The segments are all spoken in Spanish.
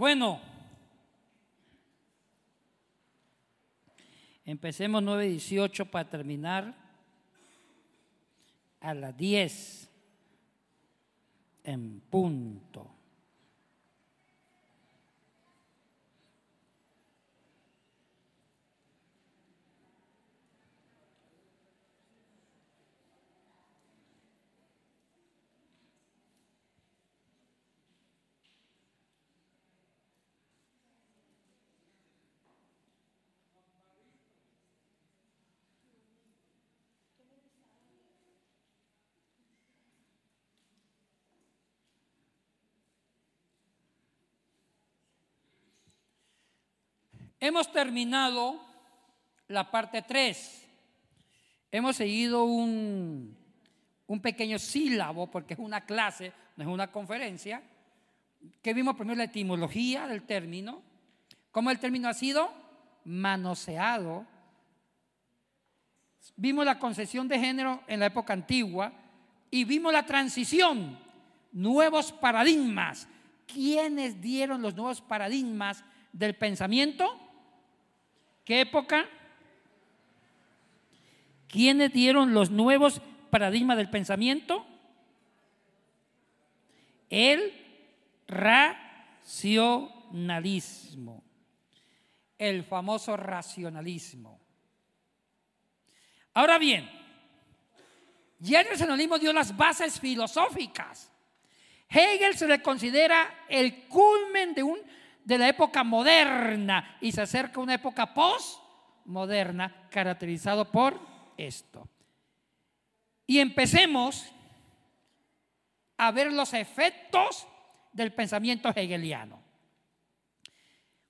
Bueno, empecemos 9:18 para terminar a las 10 en punto. Hemos terminado la parte 3. Hemos seguido un pequeño sílabo, porque es una clase, no es una conferencia, que vimos primero la etimología del término, cómo el término ha sido manoseado. Vimos la concepción de género en la época antigua y vimos la transición, nuevos paradigmas. ¿Quiénes dieron los nuevos paradigmas del pensamiento? ¿Qué época? ¿Quiénes dieron los nuevos paradigmas del pensamiento? El racionalismo, el famoso racionalismo. Ahora bien, ya el racionalismo dio las bases filosóficas. Hegel se le considera el culmen de la época moderna y se acerca a una época postmoderna caracterizado por esto. Y empecemos a ver los efectos del pensamiento hegeliano.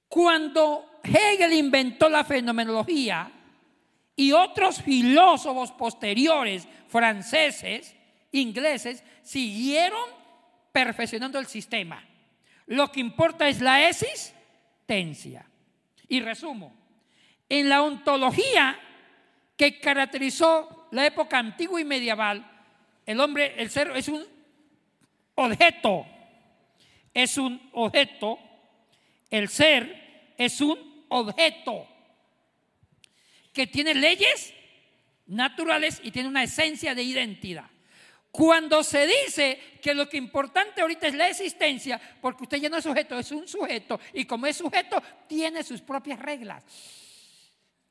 Cuando Hegel inventó la fenomenología y otros filósofos posteriores, franceses, ingleses, siguieron perfeccionando el sistema. Lo que importa es la existencia. Y resumo, en la ontología que caracterizó la época antigua y medieval, el hombre, el ser, es un objeto, el ser es un objeto que tiene leyes naturales y tiene una esencia de identidad. Cuando se dice que lo que importante ahorita es la existencia, porque usted ya no es sujeto, es un sujeto, y como es sujeto, tiene sus propias reglas.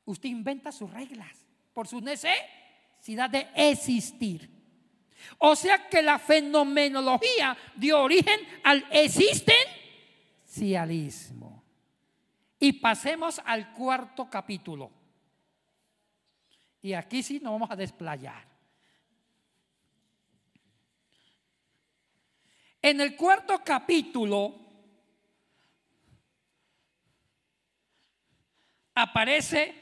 Usted inventa sus reglas por su necesidad de existir. O sea que la fenomenología dio origen al existencialismo. Y pasemos al cuarto capítulo. Y aquí sí nos vamos a desplayar. En el cuarto capítulo aparece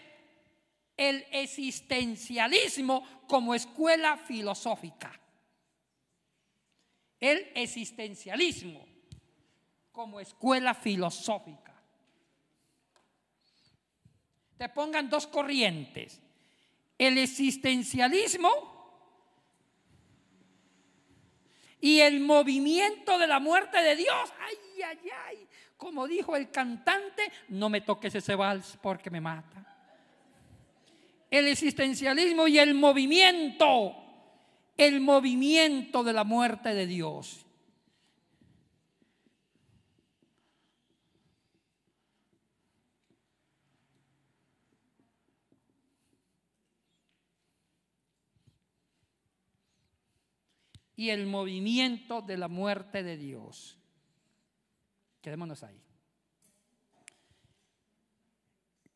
el existencialismo como escuela filosófica. El existencialismo como escuela filosófica. Te pongan dos corrientes. El existencialismo y el movimiento de la muerte de Dios. ¡Ay, ay, ay! Como dijo el cantante, no me toques ese vals porque me mata. El existencialismo y el movimiento de la muerte de Dios. Y el movimiento de la muerte de Dios. Quedémonos ahí.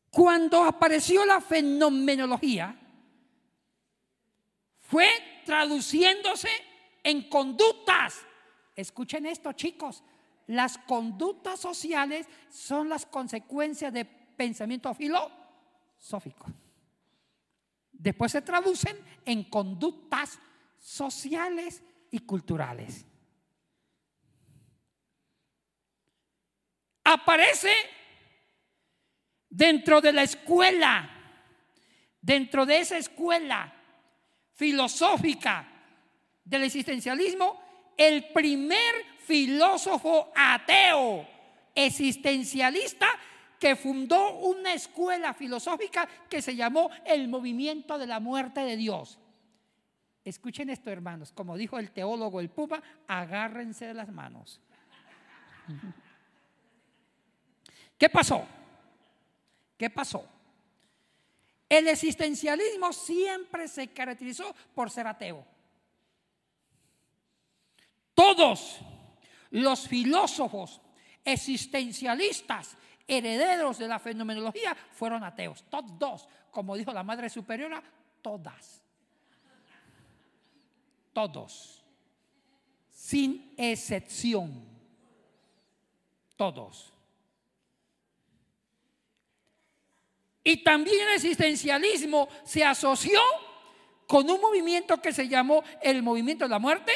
Cuando apareció la fenomenología, fue traduciéndose en conductas. Escuchen esto, chicos. Las conductas sociales son las consecuencias de pensamiento filosófico. Después se traducen en conductas sociales y culturales. Aparece dentro de la escuela, dentro de esa escuela filosófica del existencialismo, el primer filósofo ateo existencialista que fundó una escuela filosófica que se llamó el movimiento de la muerte de Dios. Escuchen esto, hermanos, como dijo el teólogo el Puma, agárrense de las manos. ¿Qué pasó? ¿Qué pasó? El existencialismo siempre se caracterizó por ser ateo. Todos los filósofos existencialistas herederos de la fenomenología fueron ateos, todos, como dijo la Madre Superiora, todas. Todos, sin excepción, todos. Y también el existencialismo se asoció con un movimiento que se llamó el movimiento de la muerte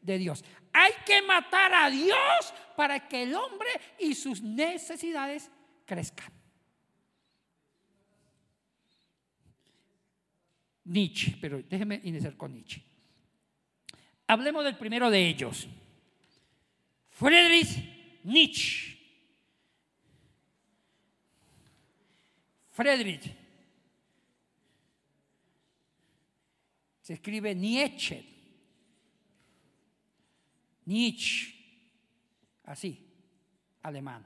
de Dios. Hay que matar a Dios para que el hombre y sus necesidades crezcan. Nietzsche, pero déjeme iniciar con Nietzsche. Hablemos del primero de ellos, Friedrich Nietzsche. Friedrich. Se escribe Nietzsche. Nietzsche. Así, alemán.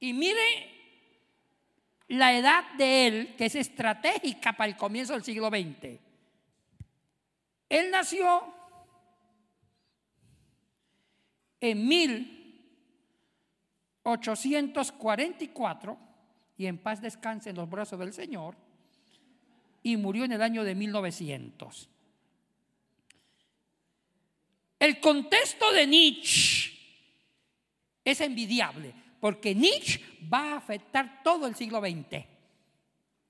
Y mire la edad de él, que es estratégica para el comienzo del siglo XX. Él nació en 1844 y en paz descanse en los brazos del Señor, y murió en el año de 1900. El contexto de Nietzsche es envidiable, porque Nietzsche va a afectar todo el siglo XX.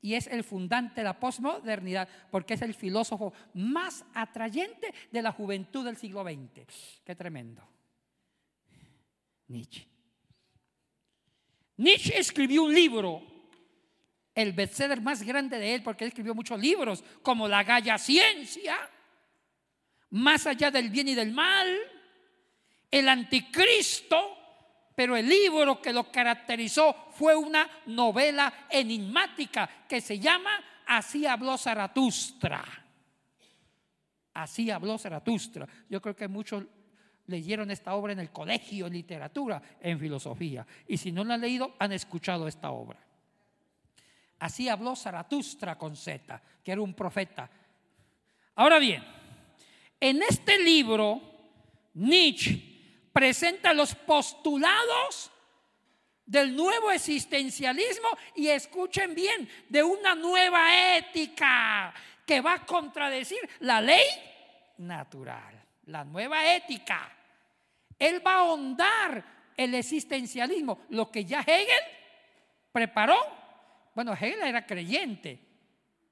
Y es el fundante de la posmodernidad, porque es el filósofo más atrayente de la juventud del siglo XX. ¡Qué tremendo! Nietzsche. Nietzsche escribió un libro, el bestseller más grande de él, porque él escribió muchos libros, como La Gaya Ciencia, Más allá del bien y del mal, El Anticristo. Pero el libro que lo caracterizó fue una novela enigmática que se llama Así habló Zaratustra. Así habló Zaratustra. Yo creo que muchos leyeron esta obra en el colegio, en literatura, en filosofía. Y si no la han leído, han escuchado esta obra. Así habló Zaratustra con Z, que era un profeta. Ahora bien, en este libro, Nietzsche presenta los postulados del nuevo existencialismo y, escuchen bien, de una nueva ética que va a contradecir la ley natural, la nueva ética. Él va a ahondar el existencialismo, lo que ya Hegel preparó Bueno, Hegel era creyente.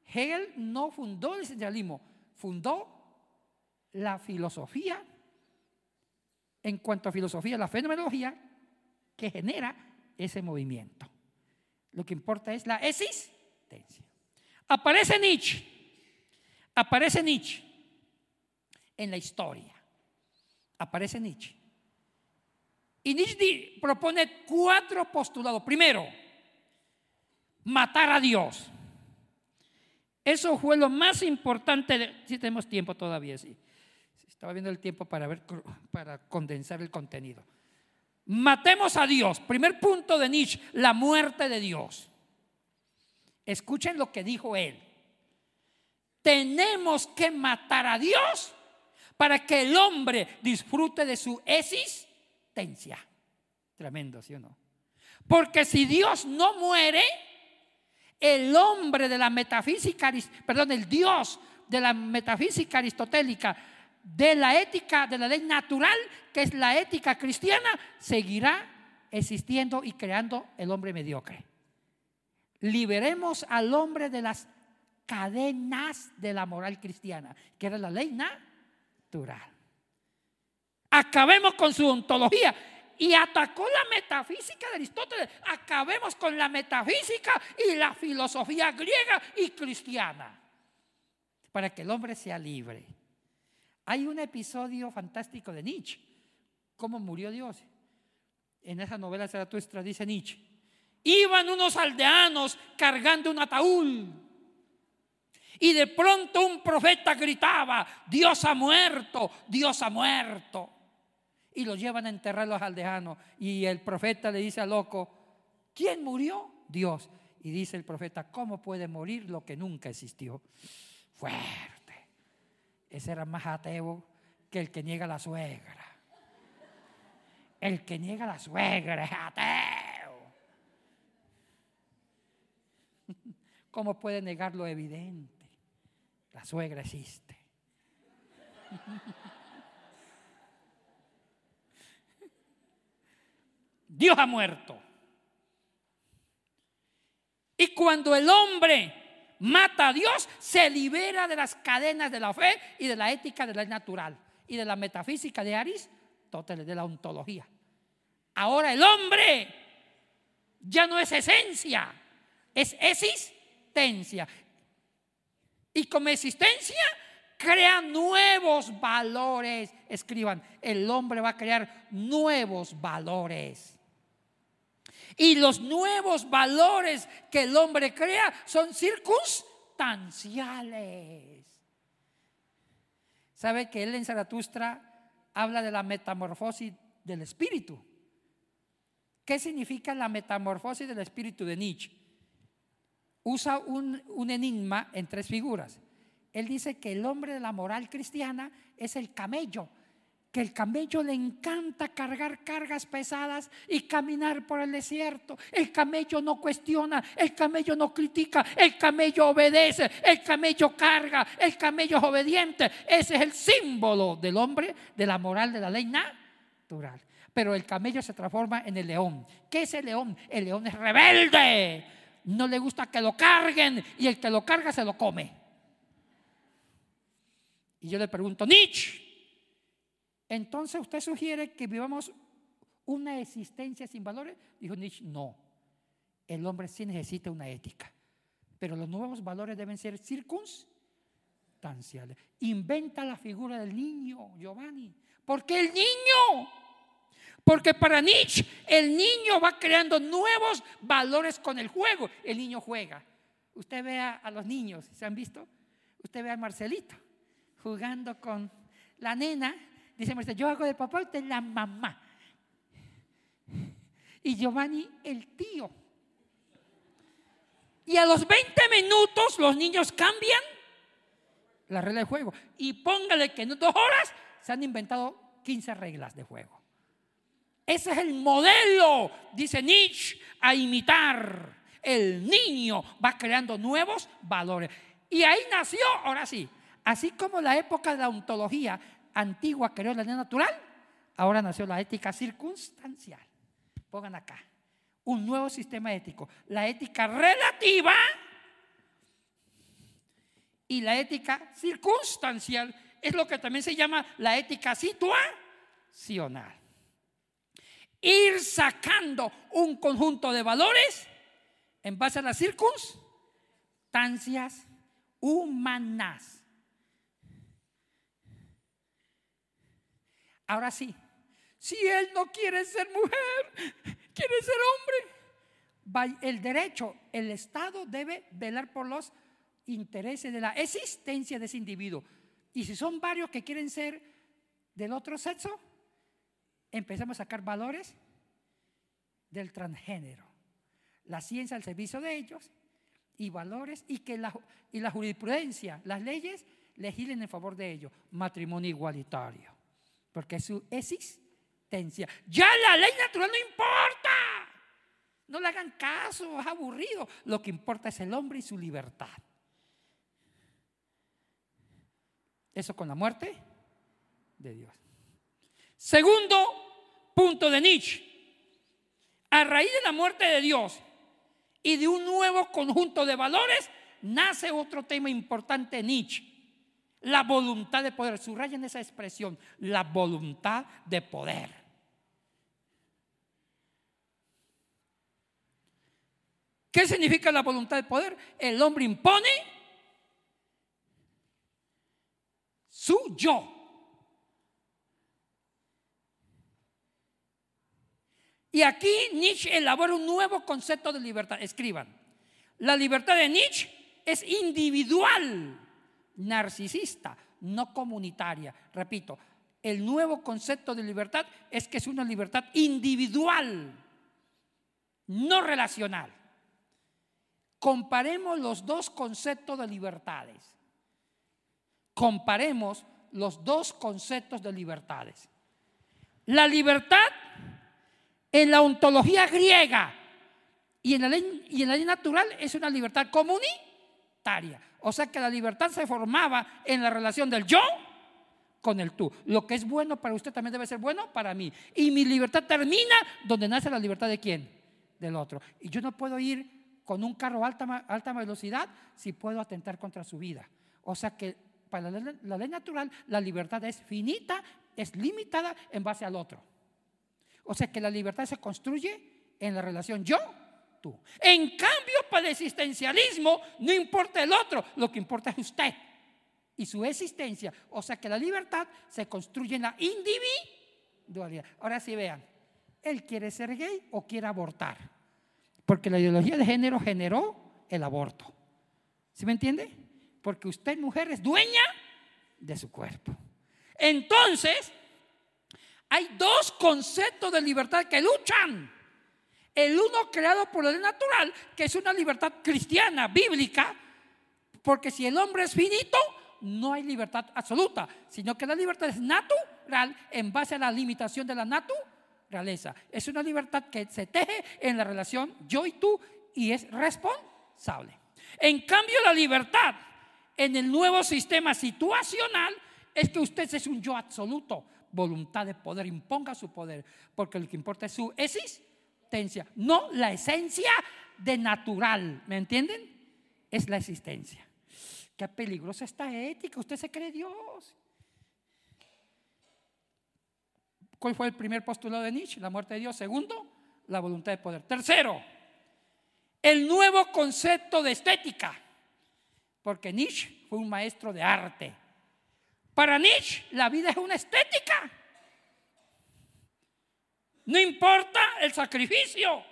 Hegel no fundó el esencialismo, fundó la filosofía. En cuanto a filosofía, la fenomenología que genera ese movimiento. Lo que importa es la existencia. Aparece Nietzsche en la historia. Aparece Nietzsche. Y Nietzsche propone 4 postulados. Primero, matar a Dios. Eso fue lo más importante. Si tenemos tiempo todavía, sí. Estaba viendo el tiempo para condensar el contenido. Matemos a Dios. Primer punto de Nietzsche, la muerte de Dios. Escuchen lo que dijo él. Tenemos que matar a Dios para que el hombre disfrute de su existencia. Tremendo, ¿sí o no? Porque si Dios no muere, el hombre de la metafísica, perdón, el Dios de la metafísica aristotélica, de la ética, de la ley natural, que es la ética cristiana, seguirá existiendo y creando el hombre mediocre. Liberemos al hombre de las cadenas de la moral cristiana, que era la ley natural. Acabemos con su ontología. Y atacó la metafísica de Aristóteles. Acabemos con la metafísica y la filosofía griega y cristiana, para que el hombre sea libre. Hay un episodio fantástico de Nietzsche, cómo murió Dios. En esa novela Zaratustra dice Nietzsche: iban unos aldeanos cargando un ataúd y de pronto un profeta gritaba: Dios ha muerto, Dios ha muerto. Y lo llevan a enterrar los aldeanos y el profeta le dice al loco: ¿quién murió? Dios. Y dice el profeta: ¿cómo puede morir lo que nunca existió? Fuerte. Ese era más ateo que el que niega a la suegra. El que niega a la suegra es ateo. ¿Cómo puede negar lo evidente? La suegra existe. Dios ha muerto. Y cuando el hombre mata a Dios, se libera de las cadenas de la fe y de la ética de la ley natural y de la metafísica de Aristóteles, de la ontología. Ahora el hombre ya no es esencia, es existencia. Y como existencia crea nuevos valores. Escriban, el hombre va a crear nuevos valores. Y los nuevos valores que el hombre crea son circunstanciales. ¿Sabe que él en Zaratustra habla de la metamorfosis del espíritu? ¿Qué significa la metamorfosis del espíritu de Nietzsche? Usa un enigma en 3 figuras. Él dice que el hombre de la moral cristiana es el camello, que el camello le encanta cargar cargas pesadas y caminar por el desierto. El camello no cuestiona, el camello no critica, el camello obedece, el camello carga, el camello es obediente. Ese es el símbolo del hombre, de la moral, de la ley natural. Pero el camello se transforma en el león. ¿Qué es el león? El león es rebelde, no le gusta que lo carguen y el que lo carga se lo come. Y yo le pregunto, Nietzsche, entonces usted sugiere que vivamos una existencia sin valores. Dijo Nietzsche, no, el hombre sí necesita una ética, pero los nuevos valores deben ser circunstanciales. Inventa la figura del niño, Giovanni. ¿Por qué el niño? Porque para Nietzsche el niño va creando nuevos valores con el juego. El niño juega. Usted ve a los niños, ¿se han visto? Usted ve a Marcelito jugando con la nena. Dice Marcelo, yo hago de papá, usted es la mamá. Y Giovanni, el tío. Y a los 20 minutos los niños cambian la regla de juego. Y póngale que en 2 horas se han inventado 15 reglas de juego. Ese es el modelo, dice Nietzsche, a imitar. El niño va creando nuevos valores. Y ahí nació, ahora sí, así como la época de la ontología antigua creó la ley natural, ahora nació la ética circunstancial. Pongan acá, un nuevo sistema ético, la ética relativa y la ética circunstancial, es lo que también se llama la ética situacional. Ir sacando un conjunto de valores en base a las circunstancias humanas. Ahora sí, si él no quiere ser mujer, quiere ser hombre, el derecho, el Estado debe velar por los intereses de la existencia de ese individuo. Y si son varios que quieren ser del otro sexo, empezamos a sacar valores del transgénero. La ciencia al servicio de ellos y valores, y que la jurisprudencia, las leyes, legislen en favor de ellos. Matrimonio igualitario. Porque su existencia. Ya la ley natural no importa. No le hagan caso, es aburrido. Lo que importa es el hombre y su libertad. Eso con la muerte de Dios. Segundo punto de Nietzsche. A raíz de la muerte de Dios y de un nuevo conjunto de valores, nace otro tema importante de Nietzsche. La voluntad de poder. Subrayen esa expresión, la voluntad de poder. ¿Qué significa la voluntad de poder? El hombre impone su yo. Y aquí Nietzsche elabora un nuevo concepto de libertad. Escriban, la libertad de Nietzsche es individual, narcisista, no comunitaria. Repito, el nuevo concepto de libertad es que es una libertad individual, no relacional. Comparemos los dos conceptos de libertades. Comparemos los dos conceptos de libertades. La libertad en la ontología griega y en la ley natural es una libertad comunitaria. O sea que la libertad se formaba en la relación del yo con el tú. Lo que es bueno para usted también debe ser bueno para mí. Y mi libertad termina donde nace la libertad de ¿quién? Del otro. Y yo no puedo ir con un carro a alta velocidad si puedo atentar contra su vida. O sea que para la ley natural la libertad es finita, es limitada en base al otro. O sea que la libertad se construye en la relación yo. Tú. En cambio, para el existencialismo no importa el otro, lo que importa es usted y su existencia. O sea que la libertad se construye en la individualidad. Ahora sí vean, él quiere ser gay o quiere abortar, porque la ideología de género generó el aborto. ¿Sí me entiende? Porque usted, mujer, es dueña de su cuerpo. Entonces, hay dos conceptos de libertad que luchan. El uno creado por la ley natural, que es una libertad cristiana, bíblica, porque si el hombre es finito, no hay libertad absoluta, sino que la libertad es natural en base a la limitación de la naturaleza. Es una libertad que se teje en la relación yo y tú y es responsable. En cambio, la libertad en el nuevo sistema situacional es que usted es un yo absoluto, voluntad de poder, imponga su poder, porque lo que importa es su existencia. No la esencia de natural, ¿me entienden? Es la existencia. Qué peligrosa esta ética, usted se cree Dios. ¿Cuál fue el primer postulado de Nietzsche? La muerte de Dios. Segundo, la voluntad de poder. Tercero, el nuevo concepto de estética, porque Nietzsche fue un maestro de arte. Para Nietzsche, la vida es una estética. No importa el sacrificio,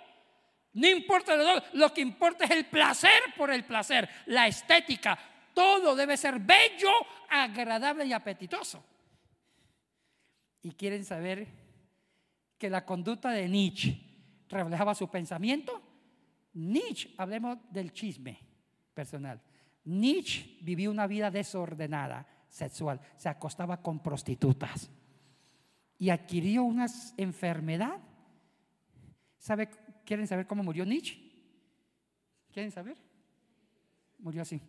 no importa el dolor, lo que importa es el placer por el placer, la estética. Todo debe ser bello, agradable y apetitoso. ¿Y quieren saber que la conducta de Nietzsche reflejaba su pensamiento? Nietzsche, hablemos del chisme personal. Nietzsche vivió una vida desordenada, sexual, se acostaba con prostitutas. Y adquirió una enfermedad. ¿Quieren saber cómo murió Nietzsche? ¿Quieren saber? Murió así.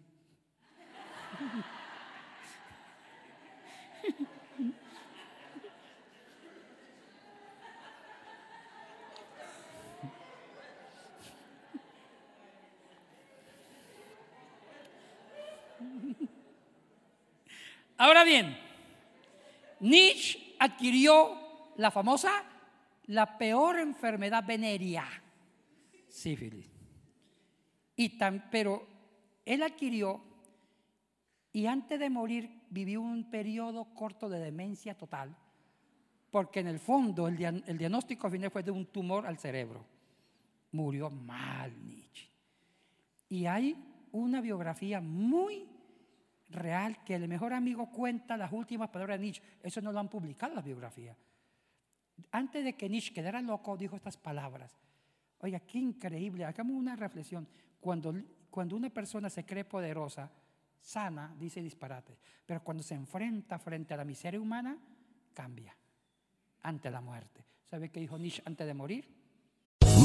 Ahora bien, Nietzsche adquirió la famosa, la peor enfermedad venérea, sífilis. Pero él adquirió, y antes de morir vivió un periodo corto de demencia total, porque en el fondo el diagnóstico final fue de un tumor al cerebro. Murió mal Nietzsche. Y hay una biografía muy real que el mejor amigo cuenta las últimas palabras de Nietzsche. Eso no lo han publicado las biografías. Antes de que Nietzsche quedara loco, dijo estas palabras. Oiga, qué increíble. Hagamos una reflexión. Cuando una persona se cree poderosa, sana, dice disparate. Pero cuando se enfrenta frente a la miseria humana, cambia ante la muerte. ¿Sabe qué dijo Nietzsche antes de morir?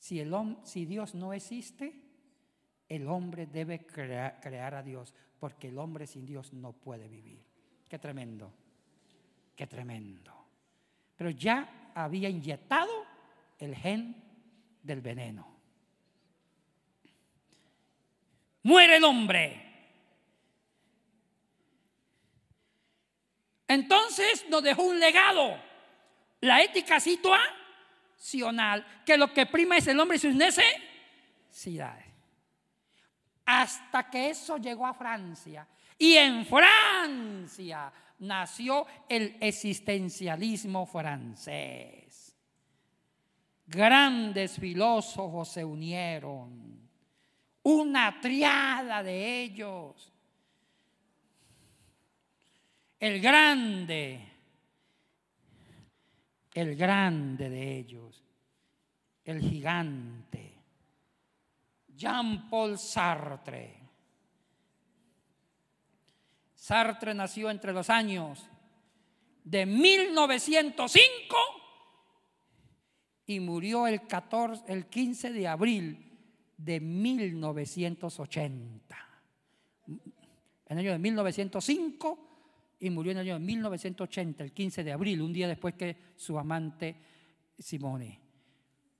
Si Dios no existe, el hombre debe crear a Dios, porque el hombre sin Dios no puede vivir. ¡Qué tremendo! ¡Qué tremendo! Pero ya había inyectado el gen del veneno. ¡Muere el hombre! Entonces nos dejó un legado. La ética situacional, que lo que prima es el hombre y sus necesidades. Hasta que eso llegó a Francia. Y en Francia nació el existencialismo francés. Grandes filósofos se unieron, una tríada de ellos. El grande de ellos, el gigante, Jean-Paul Sartre. Sartre nació entre los años de 1905 y murió el 15 de abril de 1980. En el año de 1905 y murió en el año de 1980, el 15 de abril, un día después que su amante Simone.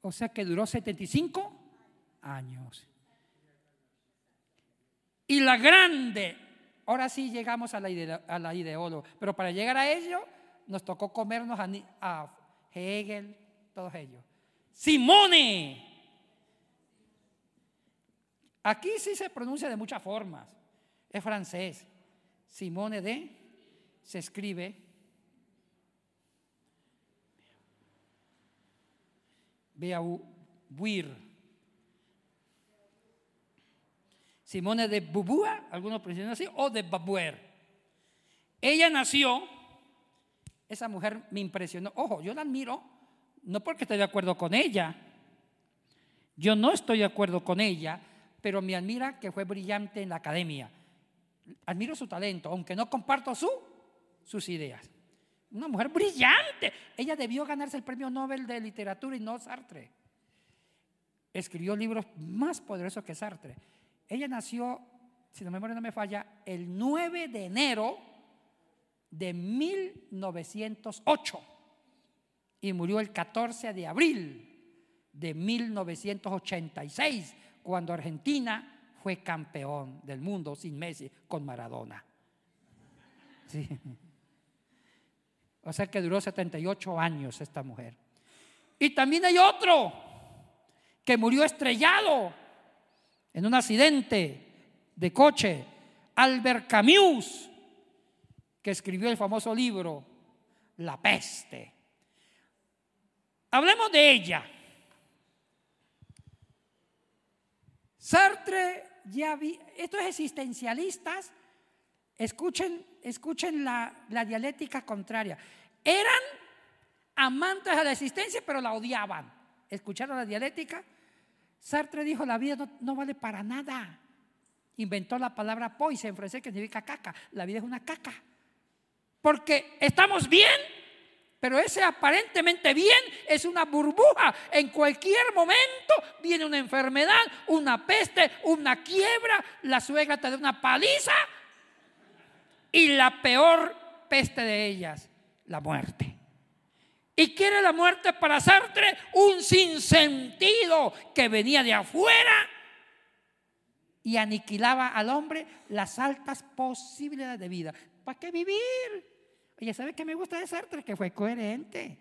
O sea que duró 75 años. Y la grande... Ahora sí llegamos a la ideología, pero para llegar a ello nos tocó comernos a Hegel, todos ellos. Simone. Aquí sí se pronuncia de muchas formas. Es francés. Simone se escribe Beauvoir. Simone de Beauvoir, algunos pronuncian así, o de Beauvoir. Ella nació, esa mujer me impresionó. Ojo, yo la admiro, no porque esté de acuerdo con ella. Yo no estoy de acuerdo con ella, pero me admira que fue brillante en la academia. Admiro su talento, aunque no comparto sus ideas. Una mujer brillante. Ella debió ganarse el premio Nobel de Literatura y no Sartre. Escribió libros más poderosos que Sartre. Ella nació, si la memoria no me falla, el 9 de enero de 1908 y murió el 14 de abril de 1986, cuando Argentina fue campeón del mundo sin Messi, con Maradona. Sí. O sea que duró 78 años esta mujer. Y también hay otro que murió estrellado en un accidente de coche, Albert Camus, que escribió el famoso libro La Peste. Hablemos de ella. Sartre, estos existencialistas, escuchen la dialéctica contraria. Eran amantes de la existencia, pero la odiaban. ¿Escucharon la dialéctica? Sartre dijo, la vida no vale para nada. inventó la palabra poise en francés, que significa caca. La vida es una caca. Porque estamos bien, pero ese aparentemente bien es una burbuja. En cualquier momento viene una enfermedad, una peste, una quiebra, la suegra te da una paliza y la peor peste de ellas, la muerte. Y quiere la muerte para Sartre un sinsentido que venía de afuera y aniquilaba al hombre las altas posibilidades de vida. ¿Para qué vivir? Oye, ¿sabe qué me gusta de Sartre? Que fue coherente.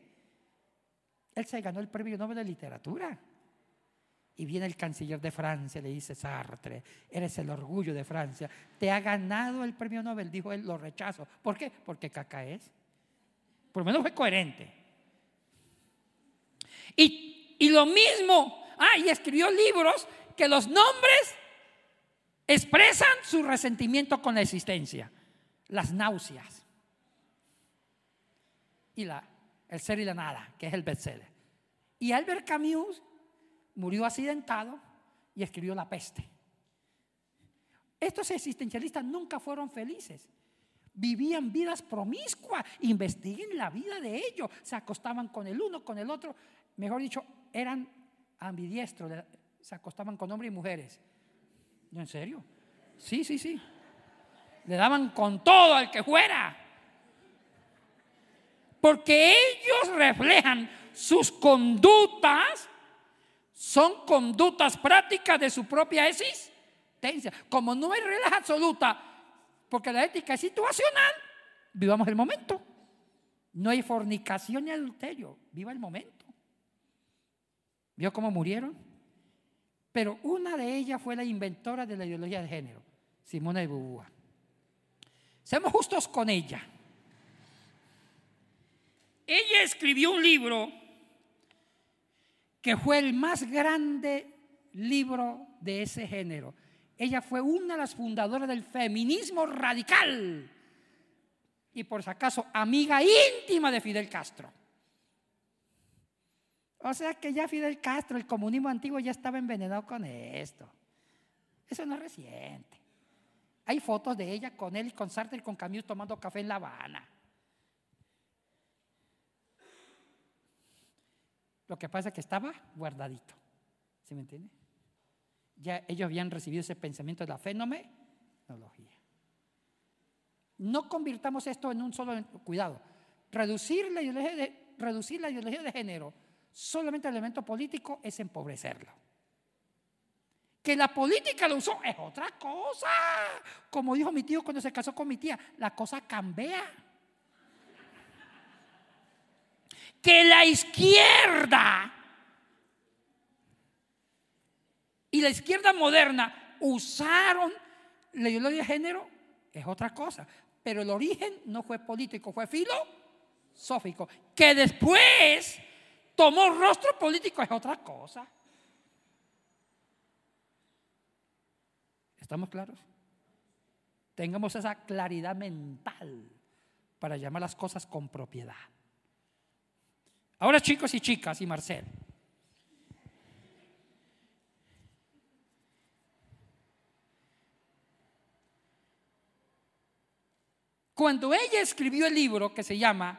Él se ganó el premio Nobel de Literatura. Y viene el canciller de Francia, le dice: Sartre, eres el orgullo de Francia, te ha ganado el premio Nobel. Dijo él: lo rechazo. ¿Por qué? Porque caca es. Por lo menos fue coherente. Y lo mismo, y escribió libros que los nombres expresan su resentimiento con la existencia. Las náuseas. Y El ser y la nada, que es el bestseller. Y Albert Camus murió accidentado y escribió La Peste. Estos existencialistas nunca fueron felices. Vivían vidas promiscuas. Investiguen la vida de ellos. Se acostaban con el uno, con el otro. Mejor dicho, eran ambidiestros. Se acostaban con hombres y mujeres. ¿No, en serio? Sí. Le daban con todo al que fuera. Porque ellos reflejan sus conductas, son conductas prácticas de su propia existencia. Como no hay reglas absolutas, porque la ética es situacional, vivamos el momento. No hay fornicación ni adulterio, viva el momento. ¿Vio cómo murieron? Pero una de ellas fue la inventora de la ideología de género, Simone de Beauvoir. Seamos justos con ella. Ella escribió un libro que fue el más grande libro de ese género. Ella fue una de las fundadoras del feminismo radical y, por si acaso, amiga íntima de Fidel Castro. O sea que ya Fidel Castro, el comunismo antiguo, ya estaba envenenado con esto. Eso no es reciente. Hay fotos de ella con él y con Sartre y con Camus tomando café en La Habana. Lo que pasa es que estaba guardadito, ¿sí me entiende? Ya ellos habían recibido ese pensamiento de la fenomenología. No convirtamos esto en un solo cuidado. Reducir la ideología de género solamente al elemento político es empobrecerlo. Que la política lo usó es otra cosa. Como dijo mi tío cuando se casó con mi tía, la cosa cambia. Que la izquierda y la izquierda moderna usaron la ideología de género es otra cosa, pero el origen no fue político, fue filosófico. Que después tomó rostro político es otra cosa. ¿Estamos claros? Tengamos esa claridad mental para llamar las cosas con propiedad. Ahora, chicos y chicas y Marcel, cuando ella escribió el libro que se llama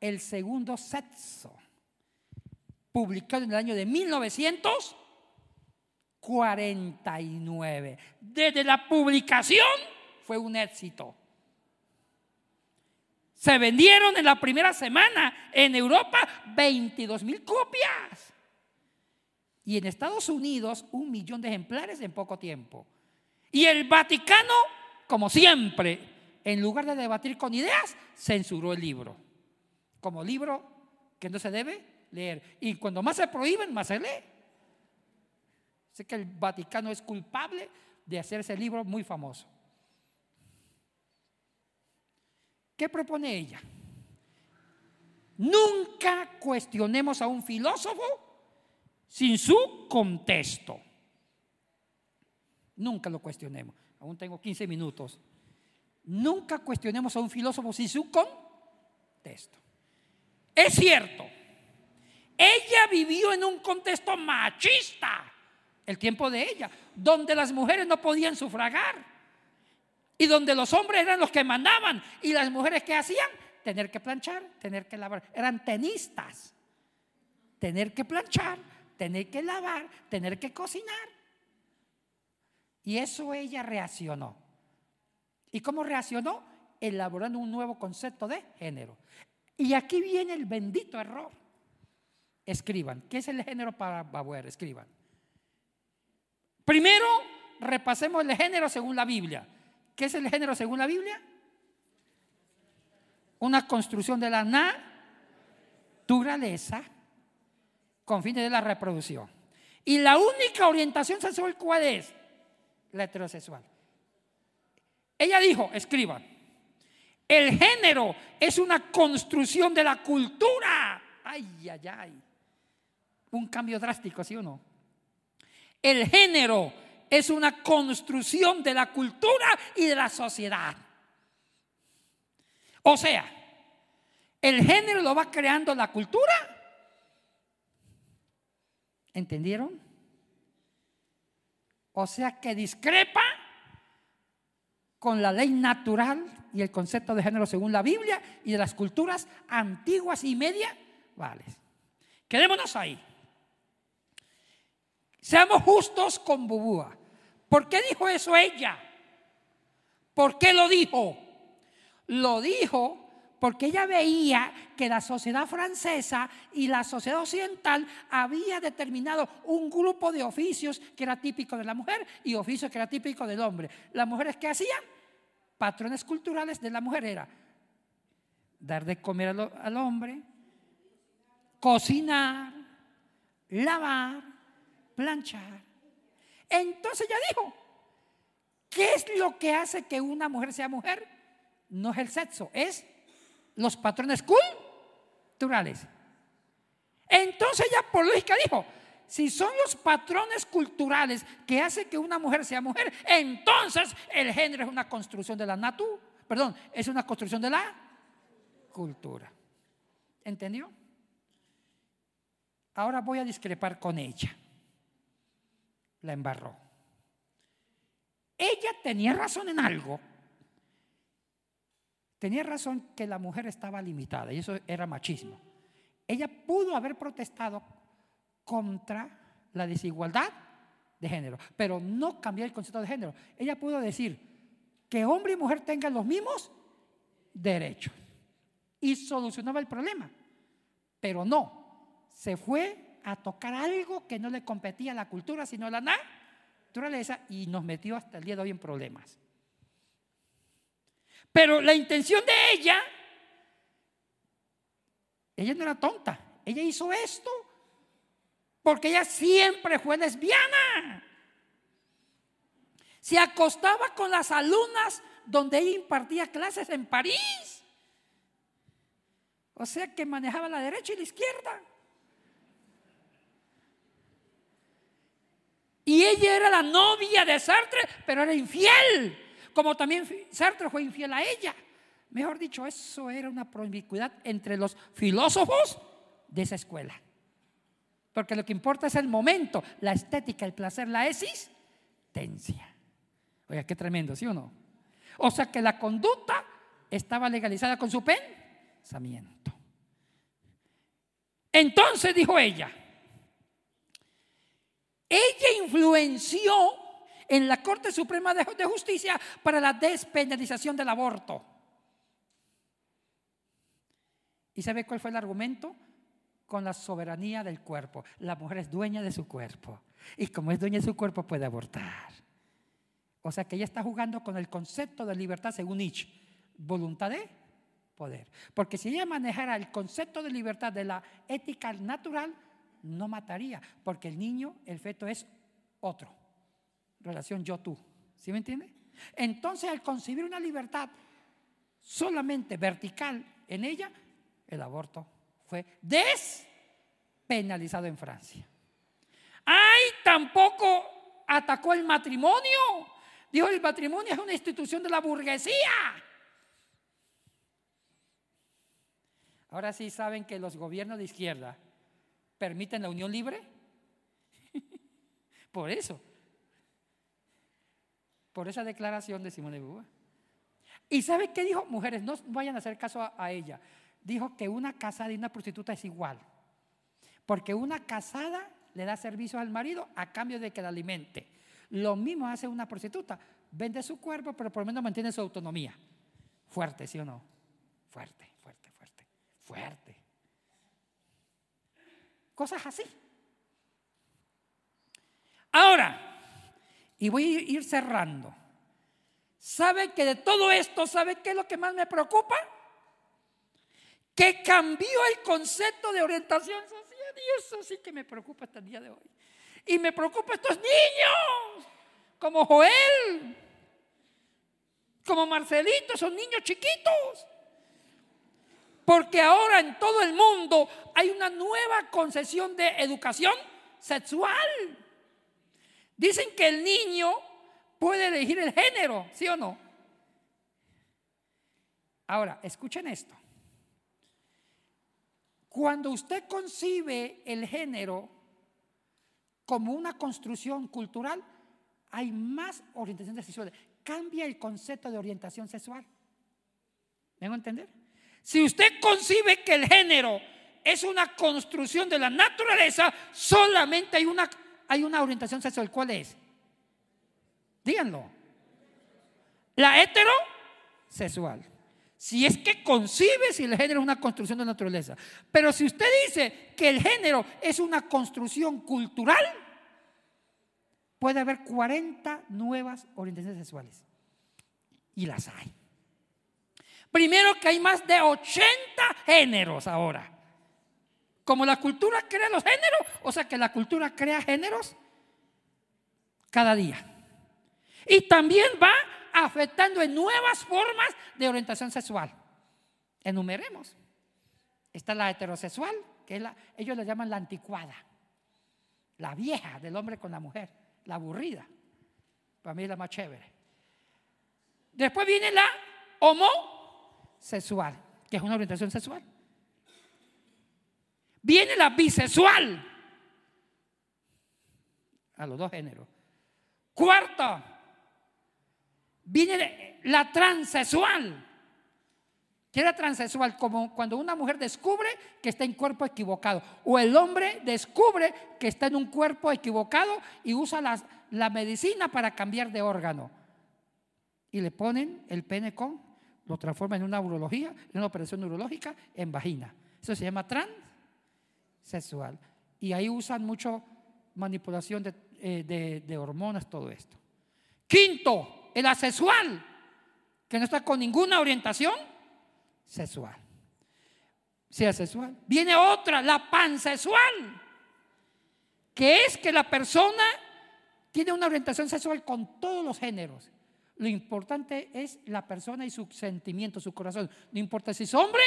El Segundo Sexo, publicado en el año de 1949, desde la publicación fue un éxito. Se vendieron en la primera semana en Europa 22,000 copias. Y en Estados Unidos 1,000,000 de ejemplares en poco tiempo. Y el Vaticano, como siempre, en lugar de debatir con ideas, censuró el libro. Como libro que no se debe leer. Y cuando más se prohíben, más se lee. Así que el Vaticano es culpable de hacer ese libro muy famoso. ¿Qué propone ella? Nunca cuestionemos a un filósofo sin su contexto. Nunca lo cuestionemos. Aún tengo 15 minutos. Nunca cuestionemos a un filósofo sin su contexto. Es cierto, ella vivió en un contexto machista, el tiempo de ella, donde las mujeres no podían sufragar y donde los hombres eran los que mandaban, y las mujeres, ¿qué hacían? Tener que planchar, tener que lavar. Eran tenistas. Tener que planchar, tener que lavar, tener que cocinar. Y eso ella reaccionó. ¿Y cómo reaccionó? Elaborando un nuevo concepto de género. Y aquí viene el bendito error. Escriban. ¿Qué es el género para Beauvoir? Escriban. Primero, repasemos el género según la Biblia. ¿Qué es el género según la Biblia? Una construcción de la naturaleza con fines de la reproducción. Y la única orientación sexual, ¿cuál es? La heterosexual. Ella dijo, escriban, el género es una construcción de la cultura. Ay, ay, ay. Un cambio drástico, ¿sí o no? El género es una construcción de la cultura y de la sociedad. O sea, el género lo va creando la cultura. ¿Entendieron? O sea que discrepa con la ley natural y el concepto de género según la Biblia y de las culturas antiguas y medievales. Quedémonos ahí. Seamos justos con Beauvoir. ¿Por qué dijo eso ella? ¿Por qué lo dijo? Lo dijo porque ella veía que la sociedad francesa y la sociedad occidental había determinado un grupo de oficios que era típico de la mujer y oficios que era típico del hombre. Las mujeres, ¿qué hacían? Patrones culturales de la mujer era dar de comer al hombre, cocinar, lavar, planchar. Entonces ella dijo, ¿qué es lo que hace que una mujer sea mujer? No es el sexo, es los patrones culturales. Entonces ella por lógica dijo, si son los patrones culturales que hacen que una mujer sea mujer, entonces el género es una construcción de la es una construcción de la cultura. ¿Entendió? Ahora voy a discrepar con ella. La embarró. Ella tenía razón en algo. Tenía razón que la mujer estaba limitada y eso era machismo. Ella pudo haber protestado contra la desigualdad de género, pero no cambiar el concepto de género. Ella pudo decir que hombre y mujer tengan los mismos derechos y solucionaba el problema, pero no, se fue a tocar algo que no le competía a la cultura sino a la naturaleza y nos metió hasta el día de hoy en problemas. Pero la intención de ella, ella no era tonta. Ella hizo esto porque ella siempre fue lesbiana. Se acostaba con las alumnas donde ella impartía clases en París. O sea que manejaba la derecha y la izquierda. Y ella era la novia de Sartre, pero era infiel. Como también Sartre fue infiel a ella. Mejor dicho, eso era una promiscuidad entre los filósofos de esa escuela. Porque lo que importa es el momento, la estética, el placer, la existencia. Oiga, qué tremendo, ¿sí o no? O sea que la conducta estaba legalizada con su pensamiento. Entonces, dijo ella, ella influenció en la Corte Suprema de Justicia para la despenalización del aborto. ¿Y sabe cuál fue el argumento? Con la soberanía del cuerpo. La mujer es dueña de su cuerpo. Y como es dueña de su cuerpo, puede abortar. O sea que ella está jugando con el concepto de libertad según Nietzsche. Voluntad de poder. Porque si ella manejara el concepto de libertad de la ética natural, no mataría. Porque el niño, el feto, es otro. Relación yo-tú, ¿sí me entiende? Entonces, al concebir una libertad solamente vertical en ella, el aborto fue despenalizado en Francia. ¡Ay! Tampoco atacó el matrimonio. Dijo, el matrimonio es una institución de la burguesía. Ahora sí saben que los gobiernos de izquierda permiten la unión libre. Por eso. Por esa declaración de Simone de Beauvoir. ¿Y sabe qué dijo? Mujeres, no vayan a hacer caso a ella. Dijo que una casada y una prostituta es igual. Porque una casada le da servicios al marido a cambio de que la alimente. Lo mismo hace una prostituta. Vende su cuerpo, pero por lo menos mantiene su autonomía. Fuerte, ¿sí o no? Fuerte, fuerte, fuerte, fuerte. Cosas así. Ahora, y voy a ir cerrando. ¿Sabe que de todo esto, sabe qué es lo que más me preocupa? Que cambió el concepto de orientación social, y eso sí que me preocupa hasta el día de hoy. Y me preocupa estos niños, como Joel, como Marcelito, esos niños chiquitos. Porque ahora en todo el mundo hay una nueva concepción de educación sexual. Dicen que el niño puede elegir el género, ¿sí o no? Ahora, escuchen esto. Cuando usted concibe el género como una construcción cultural, hay más orientación sexual. Cambia el concepto de orientación sexual. ¿Me hago entender? Si usted concibe que el género es una construcción de la naturaleza, solamente hay una orientación sexual. ¿Cuál es? Díganlo. La heterosexual. Si es que concibe si el género es una construcción de la naturaleza. Pero si usted dice que el género es una construcción cultural, puede haber 40 nuevas orientaciones sexuales. Y las hay. Primero que hay más de 80 géneros ahora. Como la cultura crea los géneros, o sea que la cultura crea géneros cada día. Y también va afectando en nuevas formas de orientación sexual. Enumeremos. Está la heterosexual, que es ellos la llaman la anticuada, la vieja del hombre con la mujer, la aburrida. Para mí es la más chévere. Después viene la homosexual, que es una orientación sexual. Viene la bisexual, a los dos géneros. Cuarto, viene la transexual. ¿Qué es la transexual? Como cuando una mujer descubre que está en cuerpo equivocado, o el hombre descubre que está en un cuerpo equivocado y usa la medicina para cambiar de órgano. Y le ponen el pene lo transforman en una urología, en una operación urológica, en vagina. Eso se llama transexual. Y ahí usan mucho manipulación de hormonas, todo esto. Quinto, el asexual, que no está con ninguna orientación sexual. Sí, asexual. Viene otra, la pansexual, que es que la persona tiene una orientación sexual con todos los géneros. Lo importante es la persona y su sentimiento, su corazón. No importa si es hombre,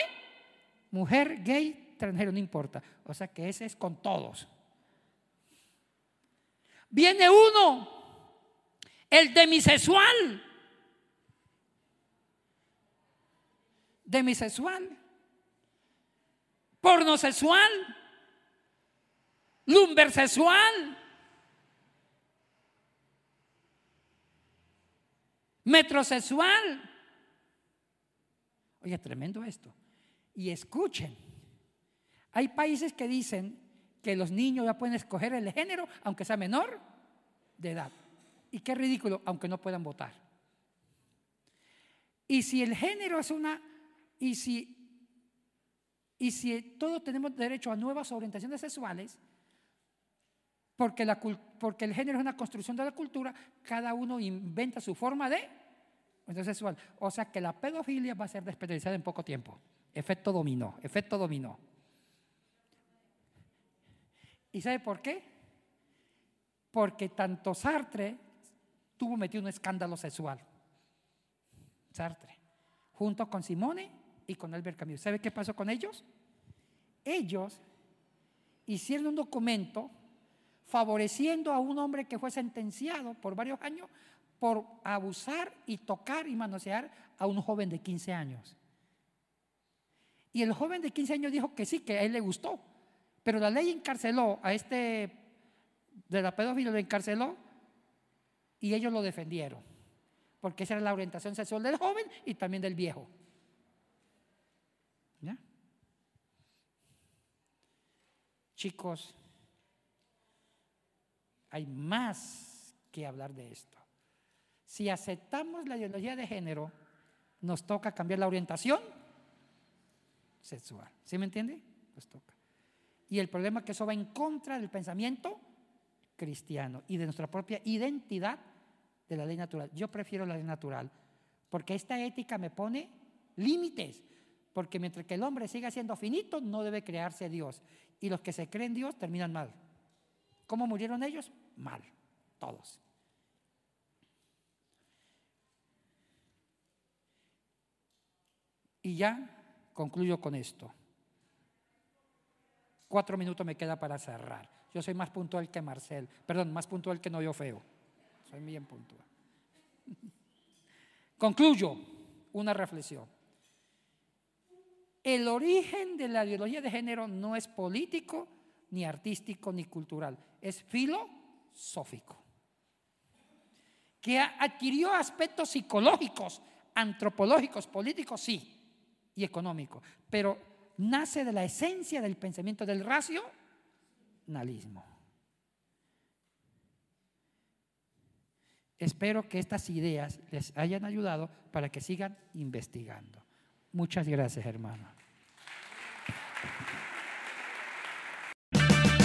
mujer, gay, transgénero, no importa. O sea que ese es con todos. Viene uno, el demisexual. Demisexual, pornosexual, lumbersexual, metrosexual. Oye, tremendo esto. Y escuchen, hay países que dicen que los niños ya pueden escoger el género, aunque sea menor de edad. Y qué ridículo, aunque no puedan votar. Y si el género es una... Y si todos tenemos derecho a nuevas orientaciones sexuales, porque el género es una construcción de la cultura, cada uno inventa su forma de orientación sexual. O sea que la pedofilia va a ser despenalizada en poco tiempo. Efecto dominó, efecto dominó. ¿Y sabe por qué? Porque tanto Sartre tuvo metido un escándalo sexual. Sartre, junto con Simone y con Albert Camus. ¿Sabe qué pasó con ellos? Ellos hicieron un documento favoreciendo a un hombre que fue sentenciado por varios años por abusar y tocar y manosear a un joven de 15 años. Y el joven de 15 años dijo que sí, que a él le gustó. Pero la ley encarceló a este de la pedofilia, lo encarceló y ellos lo defendieron, porque esa era la orientación sexual del joven y también del viejo. ¿Ya? Chicos, hay más que hablar de esto. Si aceptamos la ideología de género, nos toca cambiar la orientación sexual. ¿Sí me entiende? Nos toca. Y el problema es que eso va en contra del pensamiento cristiano y de nuestra propia identidad de la ley natural. Yo prefiero la ley natural porque esta ética me pone límites, porque mientras que el hombre siga siendo finito no debe crearse Dios, y los que se creen Dios terminan mal. ¿Cómo murieron ellos? Mal, todos. Y ya concluyo con esto. 4 minutos me queda para cerrar. Yo soy más puntual que Marcel, perdón, más puntual que No Yo Feo. Soy bien puntual. Concluyo una reflexión. El origen de la ideología de género no es político, ni artístico, ni cultural. Es filosófico, que adquirió aspectos psicológicos, antropológicos, políticos, sí, y económicos, pero nace de la esencia del pensamiento del racionalismo. Espero que estas ideas les hayan ayudado para que sigan investigando. Muchas gracias, hermano.